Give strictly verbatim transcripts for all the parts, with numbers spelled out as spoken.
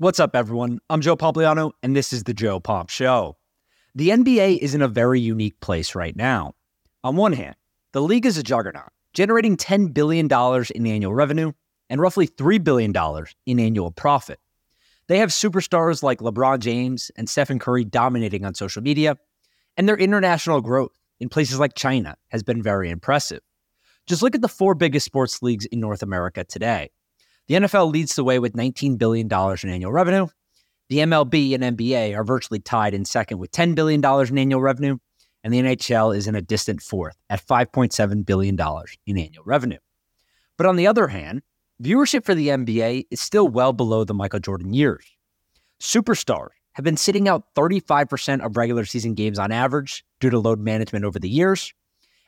What's up, everyone? I'm Joe Pompliano, and this is the Joe Pomp Show. The N B A is in a very unique place right now. On one hand, the league is a juggernaut, generating ten billion dollars in annual revenue and roughly three billion dollars in annual profit. They have superstars like LeBron James and Stephen Curry dominating on social media, and their international growth in places like China has been very impressive. Just look at the four biggest sports leagues in North America today. The N F L leads the way with nineteen billion dollars in annual revenue. The M L B and N B A are virtually tied in second with ten billion dollars in annual revenue. And the N H L is in a distant fourth at five point seven billion dollars in annual revenue. But on the other hand, viewership for the N B A is still well below the Michael Jordan years. Superstars have been sitting out thirty-five percent of regular season games on average due to load management over the years.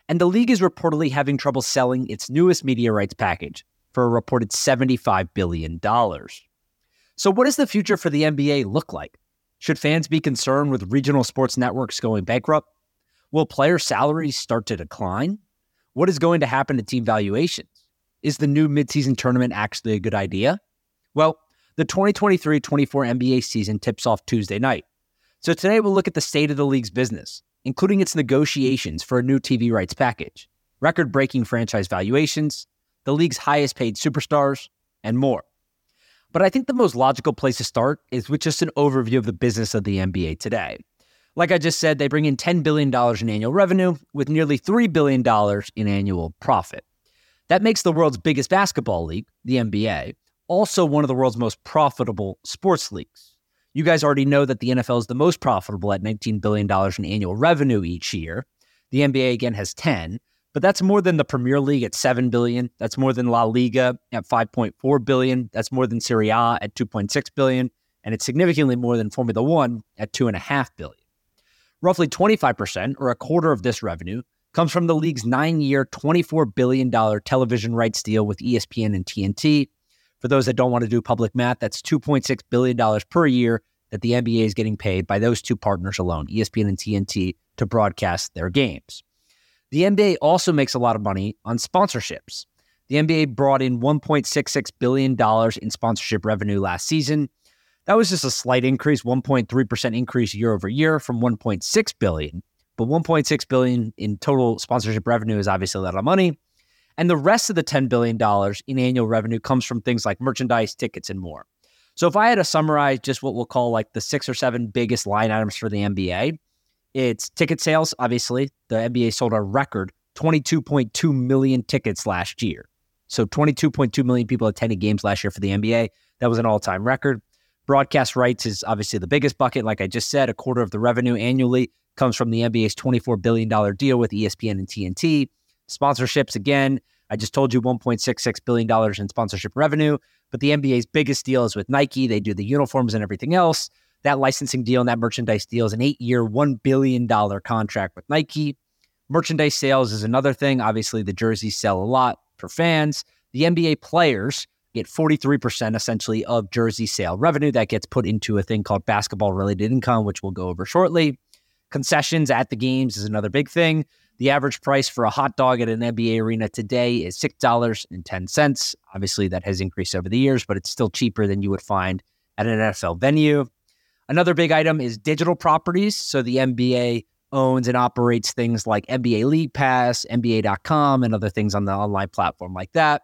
And the league is reportedly having trouble selling its newest media rights package for a reported seventy-five billion dollars. So what does the future for the N B A look like? Should fans be concerned with regional sports networks going bankrupt? Will player salaries start to decline? What is going to happen to team valuations? Is the new midseason tournament actually a good idea? Well, the twenty twenty-three twenty-four N B A season tips off Tuesday night. So today we'll look at the state of the league's business, including its negotiations for a new T V rights package, record-breaking franchise valuations, the league's highest-paid superstars, and more. But I think the most logical place to start is with just an overview of the business of the N B A today. Like I just said, they bring in ten billion dollars in annual revenue with nearly three billion dollars in annual profit. That makes the world's biggest basketball league, the N B A, also one of the world's most profitable sports leagues. You guys already know that the N F L is the most profitable at nineteen billion dollars in annual revenue each year. The N B A, again, has ten. But that's more than the Premier League at seven billion dollars. That's more than La Liga at five point four billion dollars. That's more than Serie A at two point six billion dollars. And it's significantly more than Formula One at two point five billion dollars. Roughly twenty-five percent, or a quarter of this revenue, comes from the league's nine-year, twenty-four billion dollars television rights deal with E S P N and T N T. For those that don't want to do public math, that's two point six billion dollars per year that the N B A is getting paid by those two partners alone, E S P N and T N T, to broadcast their games. The N B A also makes a lot of money on sponsorships. The N B A brought in one point six six billion dollars in sponsorship revenue last season. That was just a slight increase, one point three percent increase year over year from one point six billion dollars. But one point six billion dollars in total sponsorship revenue is obviously a lot of money. And the rest of the ten billion dollars in annual revenue comes from things like merchandise, tickets, and more. So if I had to summarize just what we'll call like the six or seven biggest line items for the N B A, it's ticket sales, obviously. The N B A sold a record twenty-two point two million tickets last year. So twenty-two point two million people attended games last year for the N B A. That was an all-time record. Broadcast rights is obviously the biggest bucket. Like I just said, a quarter of the revenue annually comes from the N B A's twenty-four billion dollars deal with E S P N and T N T. Sponsorships, again, I just told you one point six six billion dollars in sponsorship revenue. But the N B A's biggest deal is with Nike. They do the uniforms and everything else. That licensing deal and that merchandise deal is an eight-year, one billion dollars contract with Nike. Merchandise sales is another thing. Obviously, the jerseys sell a lot for fans. The N B A players get forty-three percent essentially of jersey sale revenue that gets put into a thing called basketball-related income, which we'll go over shortly. Concessions at the games is another big thing. The average price for a hot dog at an N B A arena today is six dollars and ten cents. Obviously, that has increased over the years, but it's still cheaper than you would find at an N F L venue. Another big item is digital properties. So the N B A owns and operates things like N B A League Pass, N B A dot com, and other things on the online platform like that.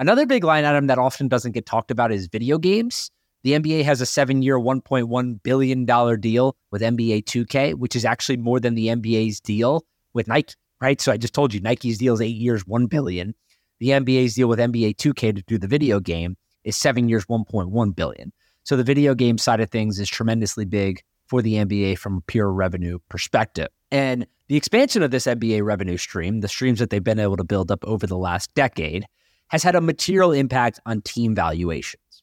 Another big line item that often doesn't get talked about is video games. The N B A has a seven-year, one point one billion dollars deal with N B A two K, which is actually more than the N B A's deal with Nike, right? So I just told you Nike's deal is eight years, one billion dollars. The N B A's deal with N B A two K to do the video game is seven years, one point one billion dollars. So the video game side of things is tremendously big for the N B A from a pure revenue perspective. And the expansion of this N B A revenue stream, the streams that they've been able to build up over the last decade, has had a material impact on team valuations.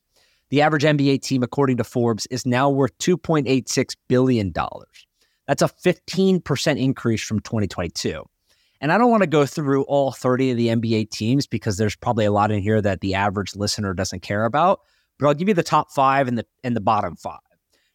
The average N B A team, according to Forbes, is now worth two point eight six billion dollars. That's a fifteen percent increase from twenty twenty-two. And I don't want to go through all thirty of the N B A teams because there's probably a lot in here that the average listener doesn't care about. But I'll give you the top five and the and the bottom five.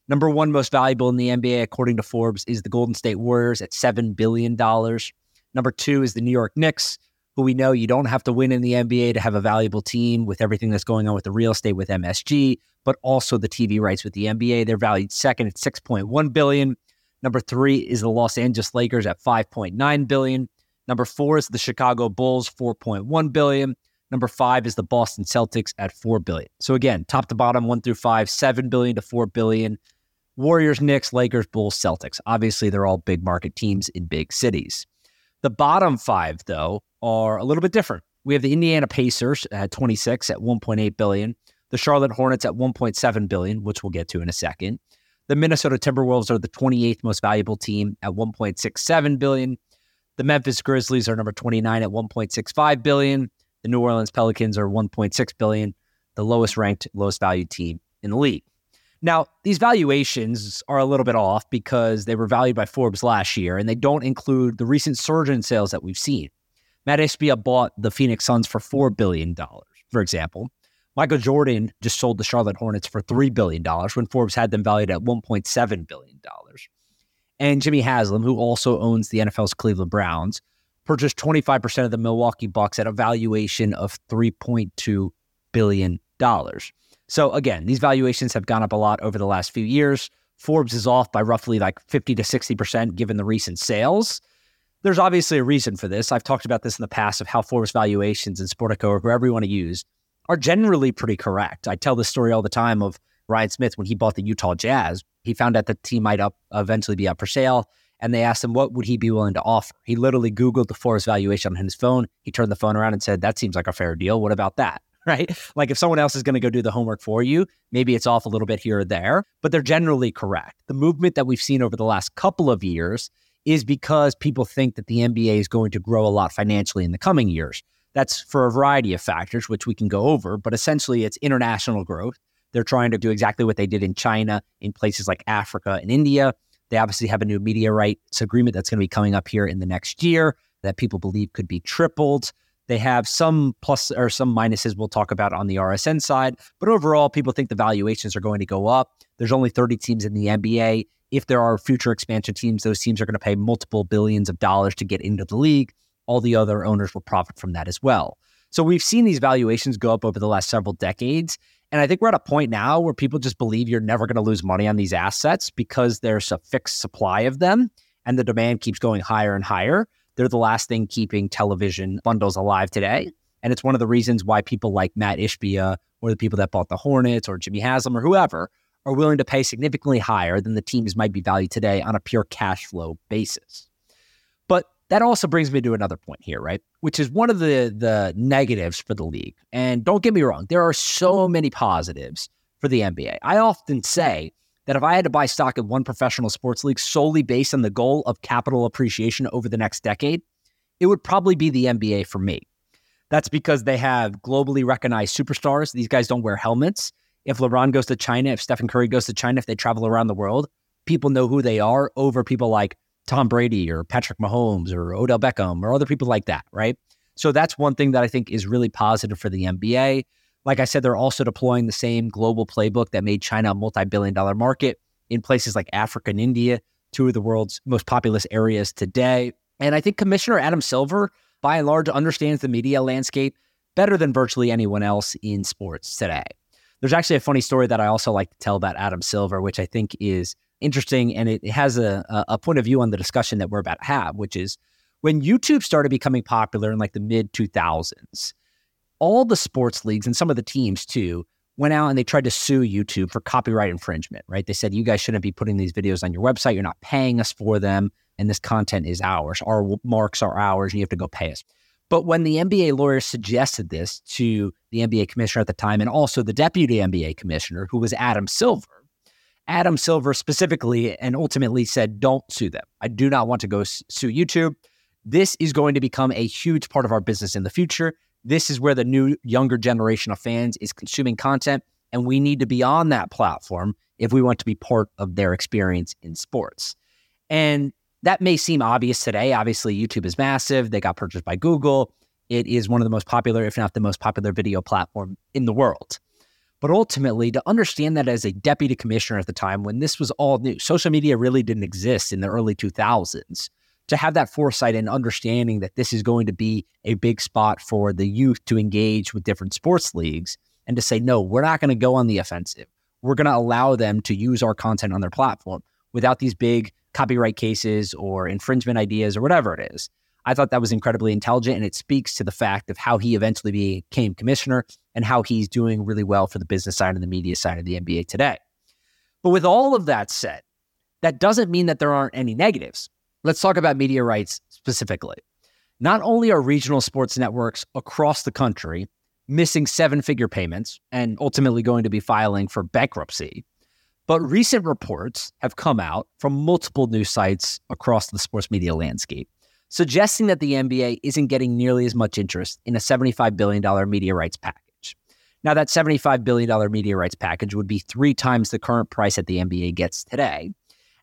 Number one most valuable in the N B A, according to Forbes, is the Golden State Warriors at seven billion dollars. Number two is the New York Knicks, who we know you don't have to win in the N B A to have a valuable team with everything that's going on with the real estate with M S G, but also the T V rights with the N B A. They're valued second at six point one billion dollars. Number three is the Los Angeles Lakers at five point nine billion dollars. Number four is the Chicago Bulls, four point one billion dollars. Number five is the Boston Celtics at four billion dollars. So again, top to bottom, one through five, seven billion dollars to four billion dollars. Warriors, Knicks, Lakers, Bulls, Celtics. Obviously, they're all big market teams in big cities. The bottom five, though, are a little bit different. We have the Indiana Pacers at twenty-six at one point eight billion dollars, the Charlotte Hornets at one point seven billion dollars, which we'll get to in a second. The Minnesota Timberwolves are the twenty-eighth most valuable team at one point six seven billion dollars. The Memphis Grizzlies are number twenty-nine at one point six five billion dollars. The New Orleans Pelicans are one point six billion dollars, the lowest ranked, lowest valued team in the league. Now, these valuations are a little bit off because they were valued by Forbes last year, and they don't include the recent surge in sales that we've seen. Matt Ishbia bought the Phoenix Suns for four billion dollars, for example. Michael Jordan just sold the Charlotte Hornets for three billion dollars when Forbes had them valued at one point seven billion dollars. And Jimmy Haslam, who also owns the N F L's Cleveland Browns, purchased twenty-five percent of the Milwaukee Bucks at a valuation of three point two billion dollars. So again, these valuations have gone up a lot over the last few years. Forbes is off by roughly like fifty to sixty percent given the recent sales. There's obviously a reason for this. I've talked about this in the past of how Forbes valuations in Sportico or wherever you want to use are generally pretty correct. I tell this story all the time of Ryan Smith when he bought the Utah Jazz. He found out that the team might up eventually be up for sale, and they asked him what would he be willing to offer. He literally Googled the Forbes valuation on his phone. He turned the phone around and said, "That seems like a fair deal. What about that?" Right? Like if someone else is going to go do the homework for you, maybe it's off a little bit here or there, but they're generally correct. The movement that we've seen over the last couple of years is because people think that the N B A is going to grow a lot financially in the coming years. That's for a variety of factors, which we can go over, but essentially it's international growth. They're trying to do exactly what they did in China, in places like Africa and India. They obviously have a new media rights agreement that's going to be coming up here in the next year that people believe could be tripled. They have some plus or some minuses we'll talk about on the R S N side, but overall, people think the valuations are going to go up. There's only thirty teams in the N B A. If there are future expansion teams, those teams are going to pay multiple billions of dollars to get into the league. All the other owners will profit from that as well. So we've seen these valuations go up over the last several decades. And I think we're at a point now where people just believe you're never going to lose money on these assets because there's a fixed supply of them and the demand keeps going higher and higher. They're the last thing keeping television bundles alive today. And it's one of the reasons why people like Matt Ishbia or the people that bought the Hornets or Jimmy Haslam or whoever are willing to pay significantly higher than the teams might be valued today on a pure cash flow basis. But that also brings me to another point here, right? Which is one of the, the negatives for the league. And don't get me wrong, there are so many positives for the N B A. I often say that if I had to buy stock in one professional sports league solely based on the goal of capital appreciation over the next decade, it would probably be the N B A for me. That's because they have globally recognized superstars. These guys don't wear helmets. If LeBron goes to China, if Stephen Curry goes to China, if they travel around the world, people know who they are over people like Tom Brady or Patrick Mahomes or Odell Beckham or other people like that, right? So that's one thing that I think is really positive for the N B A. Like I said, they're also deploying the same global playbook that made China a multi-billion dollar market in places like Africa and India, two of the world's most populous areas today. And I think Commissioner Adam Silver, by and large, understands the media landscape better than virtually anyone else in sports today. There's actually a funny story that I also like to tell about Adam Silver, which I think is interesting, and it has a, a point of view on the discussion that we're about to have, which is when YouTube started becoming popular in like the mid two thousands, all the sports leagues and some of the teams too went out and they tried to sue YouTube for copyright infringement, right? They said, you guys shouldn't be putting these videos on your website. You're not paying us for them. And this content is ours. Our marks are ours and you have to go pay us. But when the N B A lawyers suggested this to the N B A commissioner at the time and also the deputy N B A commissioner, who was Adam Silver, Adam Silver specifically and ultimately said, don't sue them. I do not want to go sue YouTube. This is going to become a huge part of our business in the future. This is where the new younger generation of fans is consuming content, and we need to be on that platform if we want to be part of their experience in sports. And that may seem obvious today. Obviously, YouTube is massive. They got purchased by Google. It is one of the most popular, if not the most popular video platform in the world. But ultimately, to understand that as a deputy commissioner at the time, when this was all new, social media really didn't exist in the early two thousands. to have that foresight and understanding that this is going to be a big spot for the youth to engage with different sports leagues and to say, no, we're not going to go on the offensive. We're going to allow them to use our content on their platform without these big copyright cases or infringement ideas or whatever it is. I thought that was incredibly intelligent, and it speaks to the fact of how he eventually became commissioner and how he's doing really well for the business side and the media side of the N B A today. But with all of that said, that doesn't mean that there aren't any negatives. Let's talk about media rights specifically. Not only are regional sports networks across the country missing seven-figure payments and ultimately going to be filing for bankruptcy, but recent reports have come out from multiple news sites across the sports media landscape suggesting that the N B A isn't getting nearly as much interest in a seventy-five billion dollars media rights package. Now, that seventy-five billion dollars media rights package would be three times the current price that the N B A gets today.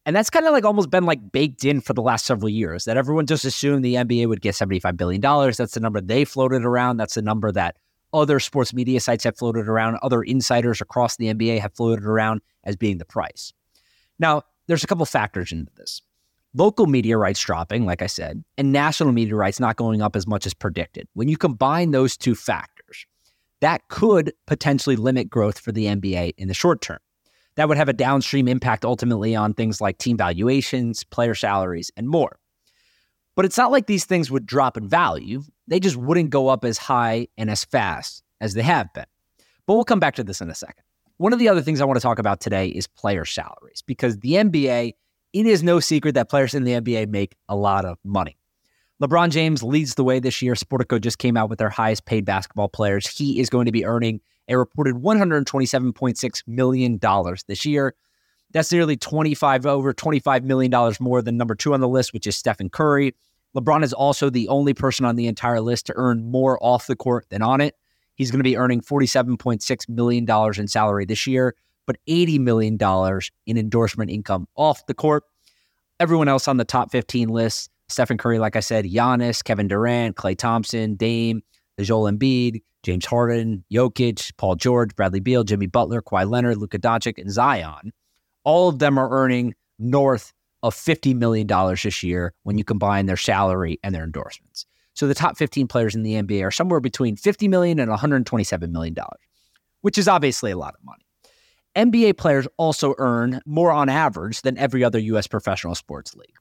And that's kind of like almost been like baked in for the last several years, that everyone just assumed the N B A would get seventy-five billion dollars. That's the number they floated around. That's the number that other sports media sites have floated around. Other insiders across the N B A have floated around as being the price. Now, there's a couple factors into this. Local media rights dropping, like I said, and national media rights not going up as much as predicted. When you combine those two factors, that could potentially limit growth for the N B A in the short term. That would have a downstream impact ultimately on things like team valuations, player salaries, and more. But it's not like these things would drop in value. They just wouldn't go up as high and as fast as they have been. But we'll come back to this in a second. One of the other things I want to talk about today is player salaries, because the N B A, it is no secret that players in the N B A make a lot of money. LeBron James leads the way this year. Sportico just came out with their highest paid basketball players. He is going to be earning a reported one hundred twenty-seven point six million dollars this year. That's nearly twenty-five over twenty-five million dollars more than number two on the list, which is Stephen Curry. LeBron is also the only person on the entire list to earn more off the court than on it. He's going to be earning forty-seven point six million dollars in salary this year, but eighty million dollars in endorsement income off the court. Everyone else on the top fifteen list, Stephen Curry, like I said, Giannis, Kevin Durant, Klay Thompson, Dame, Joel Embiid, James Harden, Jokic, Paul George, Bradley Beal, Jimmy Butler, Kawhi Leonard, Luka Doncic, and Zion. All of them are earning north of fifty million dollars this year when you combine their salary and their endorsements. So the top fifteen players in the N B A are somewhere between fifty million dollars and one hundred twenty-seven million dollars, which is obviously a lot of money. N B A players also earn more on average than every other U S professional sports league.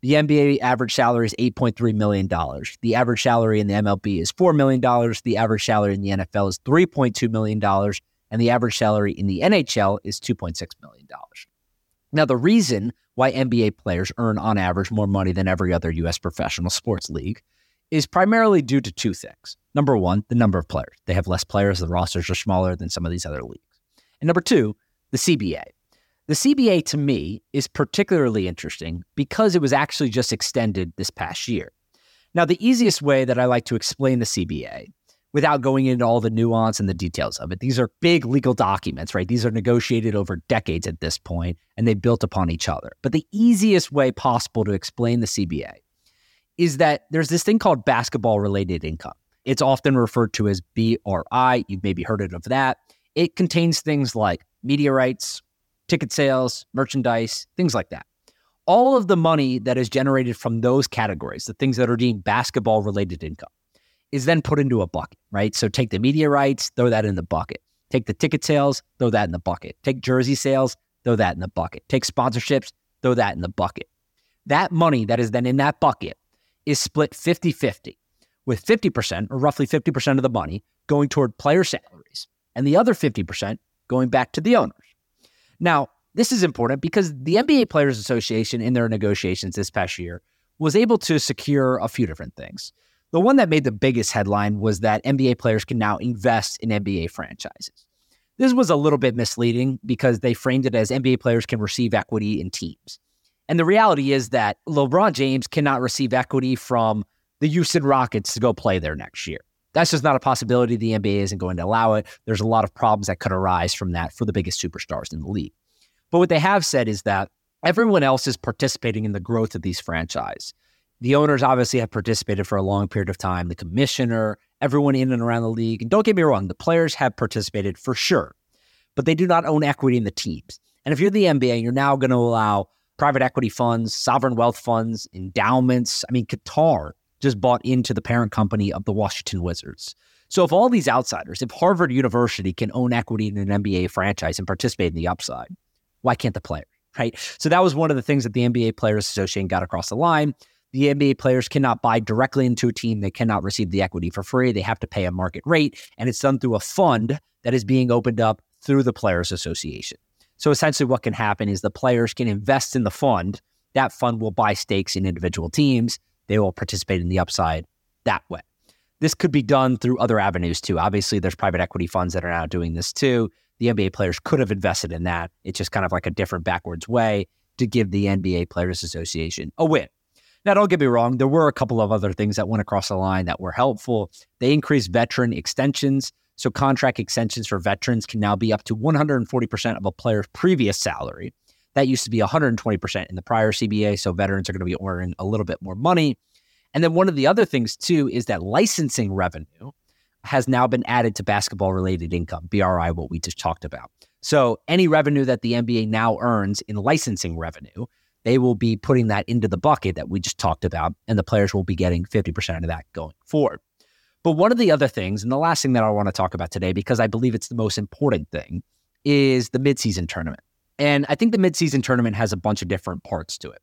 The N B A average salary is eight point three million dollars. The average salary in the M L B is four million dollars. The average salary in the N F L is three point two million dollars. And the average salary in the N H L is two point six million dollars. Now, the reason why N B A players earn on average more money than every other U S professional sports league is primarily due to two things. Number one, the number of players. They have less players. The rosters are smaller than some of these other leagues. And number two, the C B A. The C B A, to me, is particularly interesting because it was actually just extended this past year. Now, the easiest way that I like to explain the C B A, without going into all the nuance and the details of it, these are big legal documents, right? These are negotiated over decades at this point, and they built upon each other. But the easiest way possible to explain the C B A is that there's this thing called basketball-related income. It's often referred to as B R I. You've maybe heard of that. It contains things like media rights, ticket sales, merchandise, things like that. All of the money that is generated from those categories, the things that are deemed basketball-related income, is then put into a bucket, right? So take the media rights, throw that in the bucket. Take the ticket sales, throw that in the bucket. Take jersey sales, throw that in the bucket. Take sponsorships, throw that in the bucket. That money that is then in that bucket is split fifty-fifty, with fifty percent, or roughly fifty percent of the money, going toward player salaries, and the other fifty percent going back to the owners. Now, this is important because the N B A Players Association, in their negotiations this past year, was able to secure a few different things. The one that made the biggest headline was that N B A players can now invest in N B A franchises. This was a little bit misleading because they framed it as N B A players can receive equity in teams. And the reality is that LeBron James cannot receive equity from the Houston Rockets to go play there next year. That's just not a possibility. The N B A isn't going to allow it. There's a lot of problems that could arise from that for the biggest superstars in the league. But what they have said is that everyone else is participating in the growth of these franchises. The owners obviously have participated for a long period of time, the commissioner, everyone in and around the league. And don't get me wrong, the players have participated for sure, but they do not own equity in the teams. And if you're the N B A, you're now going to allow private equity funds, sovereign wealth funds, endowments. I mean, Qatar just bought into the parent company of the Washington Wizards. So if all these outsiders, if Harvard University can own equity in an N B A franchise and participate in the upside, why can't the player, right? So that was one of the things that the N B A Players Association got across the line. The N B A players cannot buy directly into a team. They cannot receive the equity for free. They have to pay a market rate, and it's done through a fund that is being opened up through the Players Association. So essentially what can happen is the players can invest in the fund. That fund will buy stakes in individual teams. They will participate in the upside that way. This could be done through other avenues too. Obviously, there's private equity funds that are now doing this too. The N B A players could have invested in that. It's just kind of like a different backwards way to give the N B A Players Association a win. Now, don't get me wrong. There were a couple of other things that went across the line that were helpful. They increased veteran extensions. So contract extensions for veterans can now be up to one hundred forty percent of a player's previous salary. That used to be one hundred twenty percent in the prior C B A. So veterans are going to be ordering a little bit more money. And then one of the other things, too, is that licensing revenue has now been added to basketball-related income, B R I, what we just talked about. So any revenue that the N B A now earns in licensing revenue, they will be putting that into the bucket that we just talked about, and the players will be getting fifty percent of that going forward. But one of the other things, and the last thing that I want to talk about today, because I believe it's the most important thing, is the midseason tournament. And I think the midseason tournament has a bunch of different parts to it.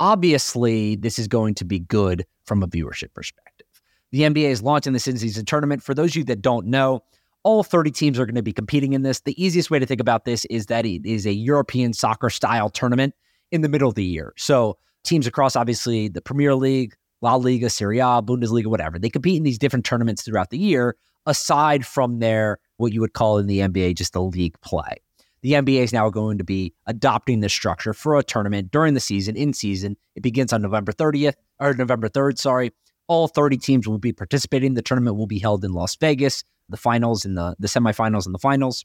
Obviously, this is going to be good from a viewership perspective. The N B A is launching this in-season tournament. For those of you that don't know, all thirty teams are going to be competing in this. The easiest way to think about this is that it is a European soccer-style tournament in the middle of the year. So teams across, obviously, the Premier League, La Liga, Serie A, Bundesliga, whatever, they compete in these different tournaments throughout the year, aside from their, what you would call in the N B A, just the league play. The N B A is now going to be adopting this structure for a tournament during the season, in season. It begins on November thirtieth, or November third, sorry. All thirty teams will be participating. The tournament will be held in Las Vegas, the finals and the, the semifinals and the finals.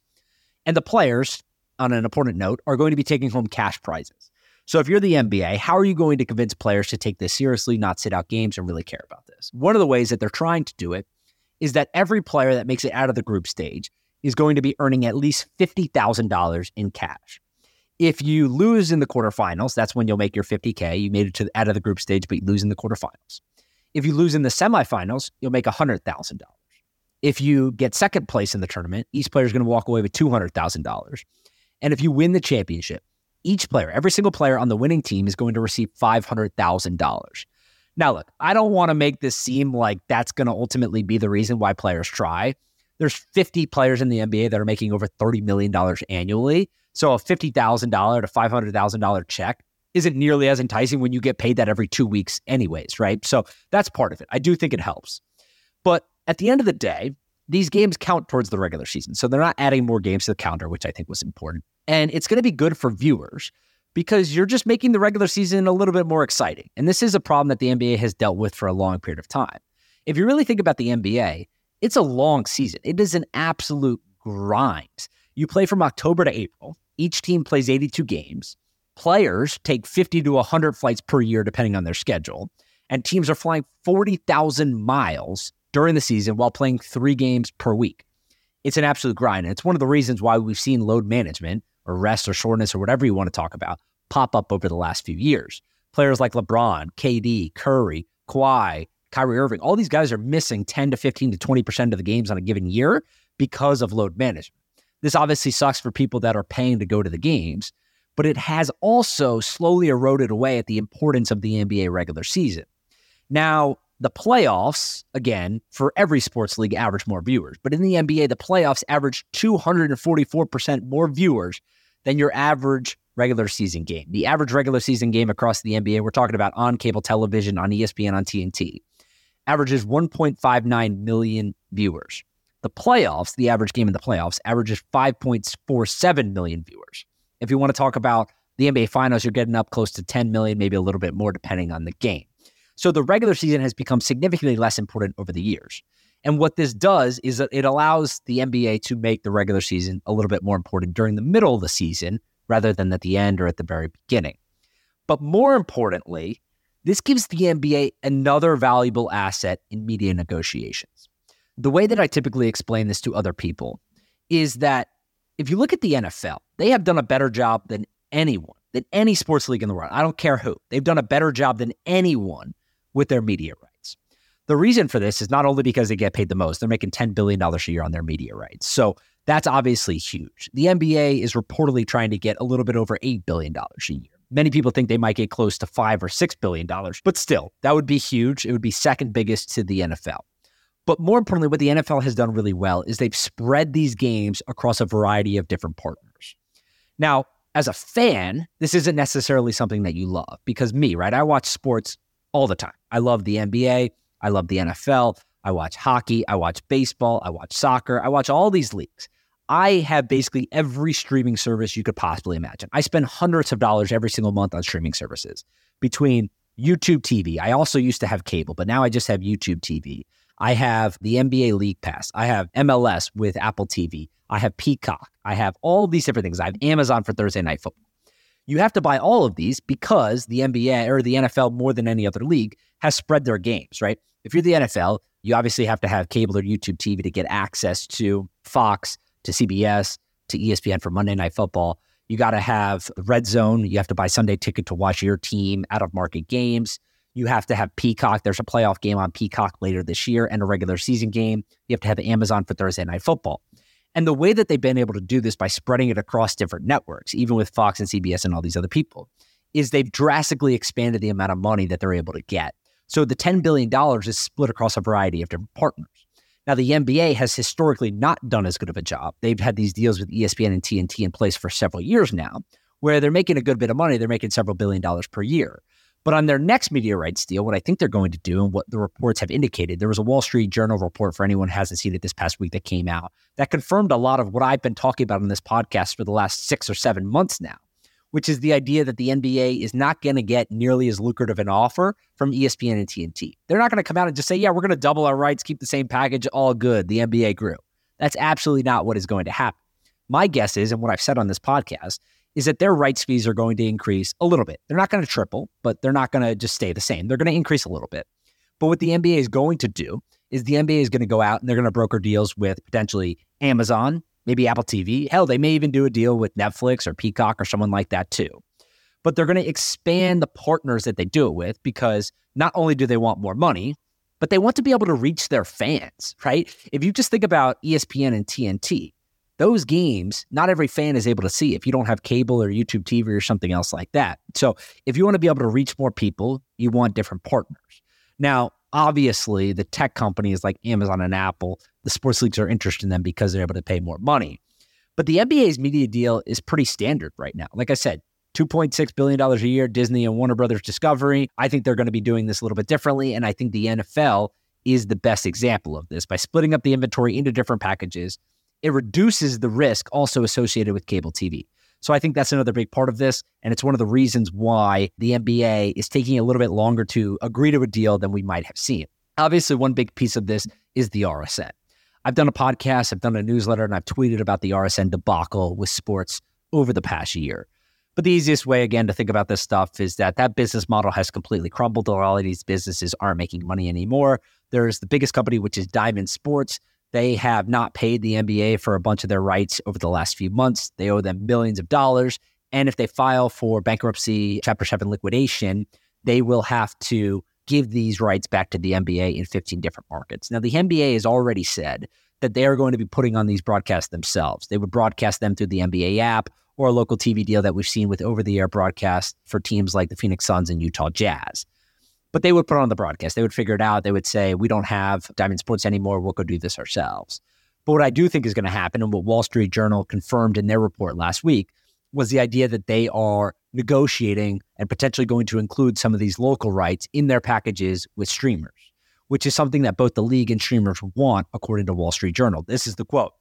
And the players, on an important note, are going to be taking home cash prizes. So if you're the N B A, how are you going to convince players to take this seriously, not sit out games, and really care about this? One of the ways that they're trying to do it is that every player that makes it out of the group stage is going to be earning at least fifty thousand dollars in cash. If you lose in the quarterfinals, that's when you'll make your fifty K. You made it to the, out of the group stage, but you lose in the quarterfinals. If you lose in the semifinals, you'll make one hundred thousand dollars. If you get second place in the tournament, each player is going to walk away with two hundred thousand dollars. And if you win the championship, each player, every single player on the winning team is going to receive five hundred thousand dollars. Now, look, I don't want to make this seem like that's going to ultimately be the reason why players try. There's fifty players in the N B A that are making over thirty million dollars annually. So a fifty thousand dollars to five hundred thousand dollars check isn't nearly as enticing when you get paid that every two weeks anyways, right? So that's part of it. I do think it helps. But at the end of the day, these games count towards the regular season. So they're not adding more games to the calendar, which I think was important. And it's going to be good for viewers because you're just making the regular season a little bit more exciting. And this is a problem that the N B A has dealt with for a long period of time. If you really think about the N B A, it's a long season. It is an absolute grind. You play from October to April. Each team plays eighty-two games. Players take fifty to one hundred flights per year, depending on their schedule. And teams are flying forty thousand miles during the season while playing three games per week. It's an absolute grind. And it's one of the reasons why we've seen load management or rest or shortness or whatever you want to talk about pop up over the last few years. Players like LeBron, K D, Curry, Kawhi, Kyrie Irving, all these guys are missing ten to fifteen to twenty percent of the games on a given year because of load management. This obviously sucks for people that are paying to go to the games, but it has also slowly eroded away at the importance of the N B A regular season. Now, the playoffs, again, for every sports league average more viewers, but in the N B A, the playoffs average two hundred forty-four percent more viewers than your average regular season game. The average regular season game across the N B A, we're talking about on cable television, on E S P N, on T N T, averages one point five nine million viewers. The playoffs, the average game in the playoffs, averages five point four seven million viewers. If you want to talk about the N B A Finals, you're getting up close to ten million, maybe a little bit more depending on the game. So the regular season has become significantly less important over the years. And what this does is that it allows the N B A to make the regular season a little bit more important during the middle of the season rather than at the end or at the very beginning. But more importantly, this gives the N B A another valuable asset in media negotiations. The way that I typically explain this to other people is that if you look at the N F L, they have done a better job than anyone than any sports league in the world. I don't care who. They've done a better job than anyone with their media rights. The reason for this is not only because they get paid the most. They're making ten billion dollars a year on their media rights. So that's obviously huge. The N B A is reportedly trying to get a little bit over eight billion dollars a year. Many people think they might get close to five or six billion dollars, but still, that would be huge. It would be second biggest to the N F L. But more importantly, what the N F L has done really well is they've spread these games across a variety of different partners. Now, as a fan, this isn't necessarily something that you love because me, right? I watch sports all the time. I love the N B A. I love the N F L. I watch hockey. I watch baseball. I watch soccer. I watch all these leagues. I have basically every streaming service you could possibly imagine. I spend hundreds of dollars every single month on streaming services between YouTube T V. I also used to have cable, but now I just have YouTube T V. I have the N B A League Pass. I have M L S with Apple T V. I have Peacock. I have all these different things. I have Amazon for Thursday Night Football. You have to buy all of these because the N B A or the N F L more than any other league has spread their games, right? If you're the N F L, you obviously have to have cable or YouTube T V to get access to Fox, to C B S, to E S P N for Monday Night Football. You got to have the Red Zone. You have to buy Sunday Ticket to watch your team out of market games. You have to have Peacock. There's a playoff game on Peacock later this year and a regular season game. You have to have Amazon for Thursday Night Football. And the way that they've been able to do this by spreading it across different networks, even with Fox and C B S and all these other people, is they've drastically expanded the amount of money that they're able to get. So the ten billion dollars is split across a variety of different partners. Now, the N B A has historically not done as good of a job. They've had these deals with E S P N and T N T in place for several years now, where they're making a good bit of money. They're making several billion dollars per year. But on their next media rights deal, what I think they're going to do and what the reports have indicated, there was a Wall Street Journal report for anyone who hasn't seen it this past week that came out that confirmed a lot of what I've been talking about on this podcast for the last six or seven months now, which is the idea that the N B A is not going to get nearly as lucrative an offer from E S P N and T N T. They're not going to come out and just say, yeah, we're going to double our rights, keep the same package, all good. The N B A grew. That's absolutely not what is going to happen. My guess is, and what I've said on this podcast, is that their rights fees are going to increase a little bit. They're not going to triple, but they're not going to just stay the same. They're going to increase a little bit. But what the N B A is going to do is the N B A is going to go out and they're going to broker deals with potentially Amazon, maybe Apple T V. Hell, they may even do a deal with Netflix or Peacock or someone like that too. But they're going to expand the partners that they do it with because not only do they want more money, but they want to be able to reach their fans, right? If you just think about E S P N and T N T, those games, not every fan is able to see if you don't have cable or YouTube T V or something else like that. So if you want to be able to reach more people, you want different partners. Now, obviously, the tech companies like Amazon and Apple, the sports leagues are interested in them because they're able to pay more money. But the N B A's media deal is pretty standard right now. Like I said, two point six billion dollars a year, Disney and Warner Brothers Discovery. I think they're going to be doing this a little bit differently, and I think the N F L is the best example of this. By splitting up the inventory into different packages, it reduces the risk also associated with cable T V. So I think that's another big part of this. And it's one of the reasons why the N B A is taking a little bit longer to agree to a deal than we might have seen. Obviously, one big piece of this is the R S N. I've done a podcast, I've done a newsletter, and I've tweeted about the R S N debacle with sports over the past year. But the easiest way, again, to think about this stuff is that that business model has completely crumbled. A lot of these businesses aren't making money anymore. There's the biggest company, which is Diamond Sports. They have not paid the N B A for a bunch of their rights over the last few months. They owe them millions of dollars. And if they file for bankruptcy, Chapter seven liquidation, they will have to give these rights back to the N B A in fifteen different markets. Now, the N B A has already said that they are going to be putting on these broadcasts themselves. They would broadcast them through the N B A app or a local T V deal that we've seen with over-the-air broadcasts for teams like the Phoenix Suns and Utah Jazz. But they would put on the broadcast. They would figure it out. They would say, we don't have Diamond Sports anymore. We'll go do this ourselves. But what I do think is going to happen, and what Wall Street Journal confirmed in their report last week, was the idea that they are negotiating and potentially going to include some of these local rights in their packages with streamers, which is something that both the league and streamers want, according to Wall Street Journal. This is the quote.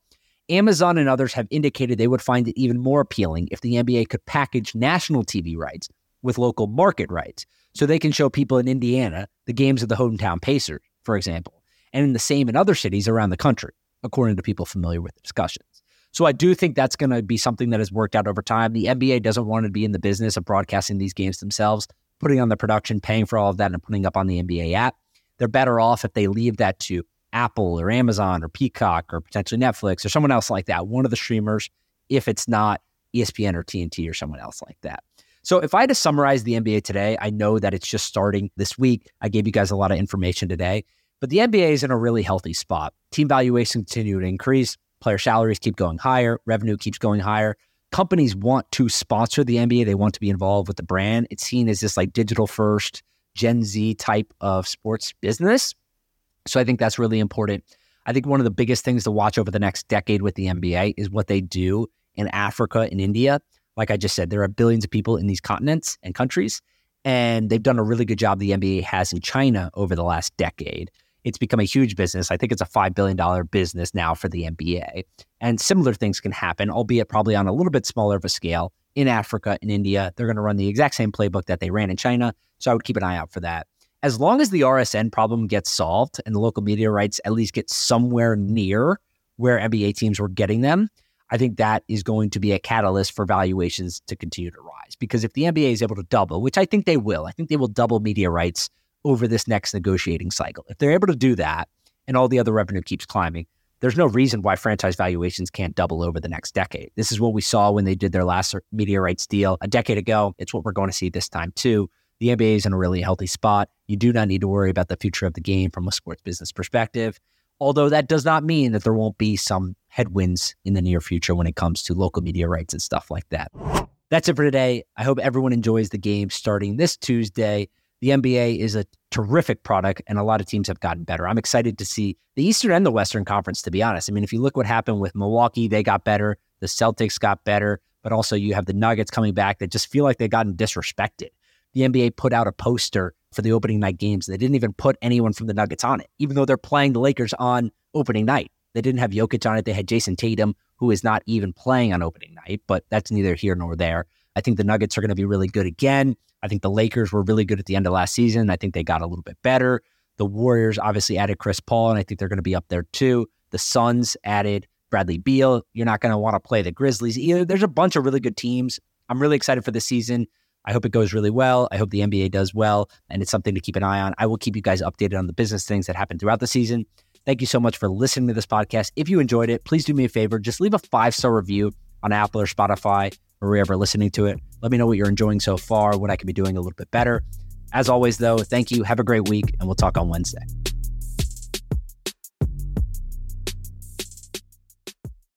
Amazon and others have indicated they would find it even more appealing if the N B A could package national T V rights with local market rights, so they can show people in Indiana the games of the hometown Pacers, for example, and in the same in other cities around the country, according to people familiar with the discussions. So I do think that's going to be something that has worked out over time. The N B A doesn't want to be in the business of broadcasting these games themselves, putting on the production, paying for all of that, and putting up on the N B A app. They're better off if they leave that to Apple or Amazon or Peacock or potentially Netflix or someone else like that, one of the streamers, if it's not E S P N or T N T or someone else like that. So if I had to summarize the N B A today, I know that it's just starting this week. I gave you guys a lot of information today, but the N B A is in a really healthy spot. Team valuations continue to increase. Player salaries keep going higher. Revenue keeps going higher. Companies want to sponsor the N B A. They want to be involved with the brand. It's seen as this like digital first, Gen Z type of sports business. So I think that's really important. I think one of the biggest things to watch over the next decade with the N B A is what they do in Africa and India. Like I just said, there are billions of people in these continents and countries, and they've done a really good job the N B A has in China over the last decade. It's become a huge business. I think it's a five billion dollars business now for the N B A. And similar things can happen, albeit probably on a little bit smaller of a scale in Africa and India. They're going to run the exact same playbook that they ran in China. So I would keep an eye out for that. As long as the R S N problem gets solved and the local media rights at least get somewhere near where N B A teams were getting them, I think that is going to be a catalyst for valuations to continue to rise. Because if the N B A is able to double, which I think they will, I think they will double media rights over this next negotiating cycle. If they're able to do that and all the other revenue keeps climbing, there's no reason why franchise valuations can't double over the next decade. This is what we saw when they did their last media rights deal a decade ago. It's what we're going to see this time too. The N B A is in a really healthy spot. You do not need to worry about the future of the game from a sports business perspective, although that does not mean that there won't be some headwinds in the near future when it comes to local media rights and stuff like that. That's it for today. I hope everyone enjoys the game starting this Tuesday. The N B A is a terrific product, and a lot of teams have gotten better. I'm excited to see the Eastern and the Western Conference, to be honest. I mean, if you look what happened with Milwaukee, they got better. The Celtics got better, but also you have the Nuggets coming back that just feel like they've gotten disrespected. The N B A put out a poster for the opening night games. They didn't even put anyone from the Nuggets on it, even though they're playing the Lakers on opening night. They didn't have Jokic on it. They had Jason Tatum, who is not even playing on opening night, but that's neither here nor there. I think the Nuggets are going to be really good again. I think the Lakers were really good at the end of last season. I think they got a little bit better. The Warriors obviously added Chris Paul, and I think they're going to be up there too. The Suns added Bradley Beal. You're not going to want to play the Grizzlies either. There's a bunch of really good teams. I'm really excited for this season. I hope it goes really well. I hope the N B A does well, and it's something to keep an eye on. I will keep you guys updated on the business things that happen throughout the season. Thank you so much for listening to this podcast. If you enjoyed it, please do me a favor. Just leave a five-star review on Apple or Spotify or wherever listening to it. Let me know what you're enjoying so far, what I could be doing a little bit better. As always, though, thank you. Have a great week, and we'll talk on Wednesday.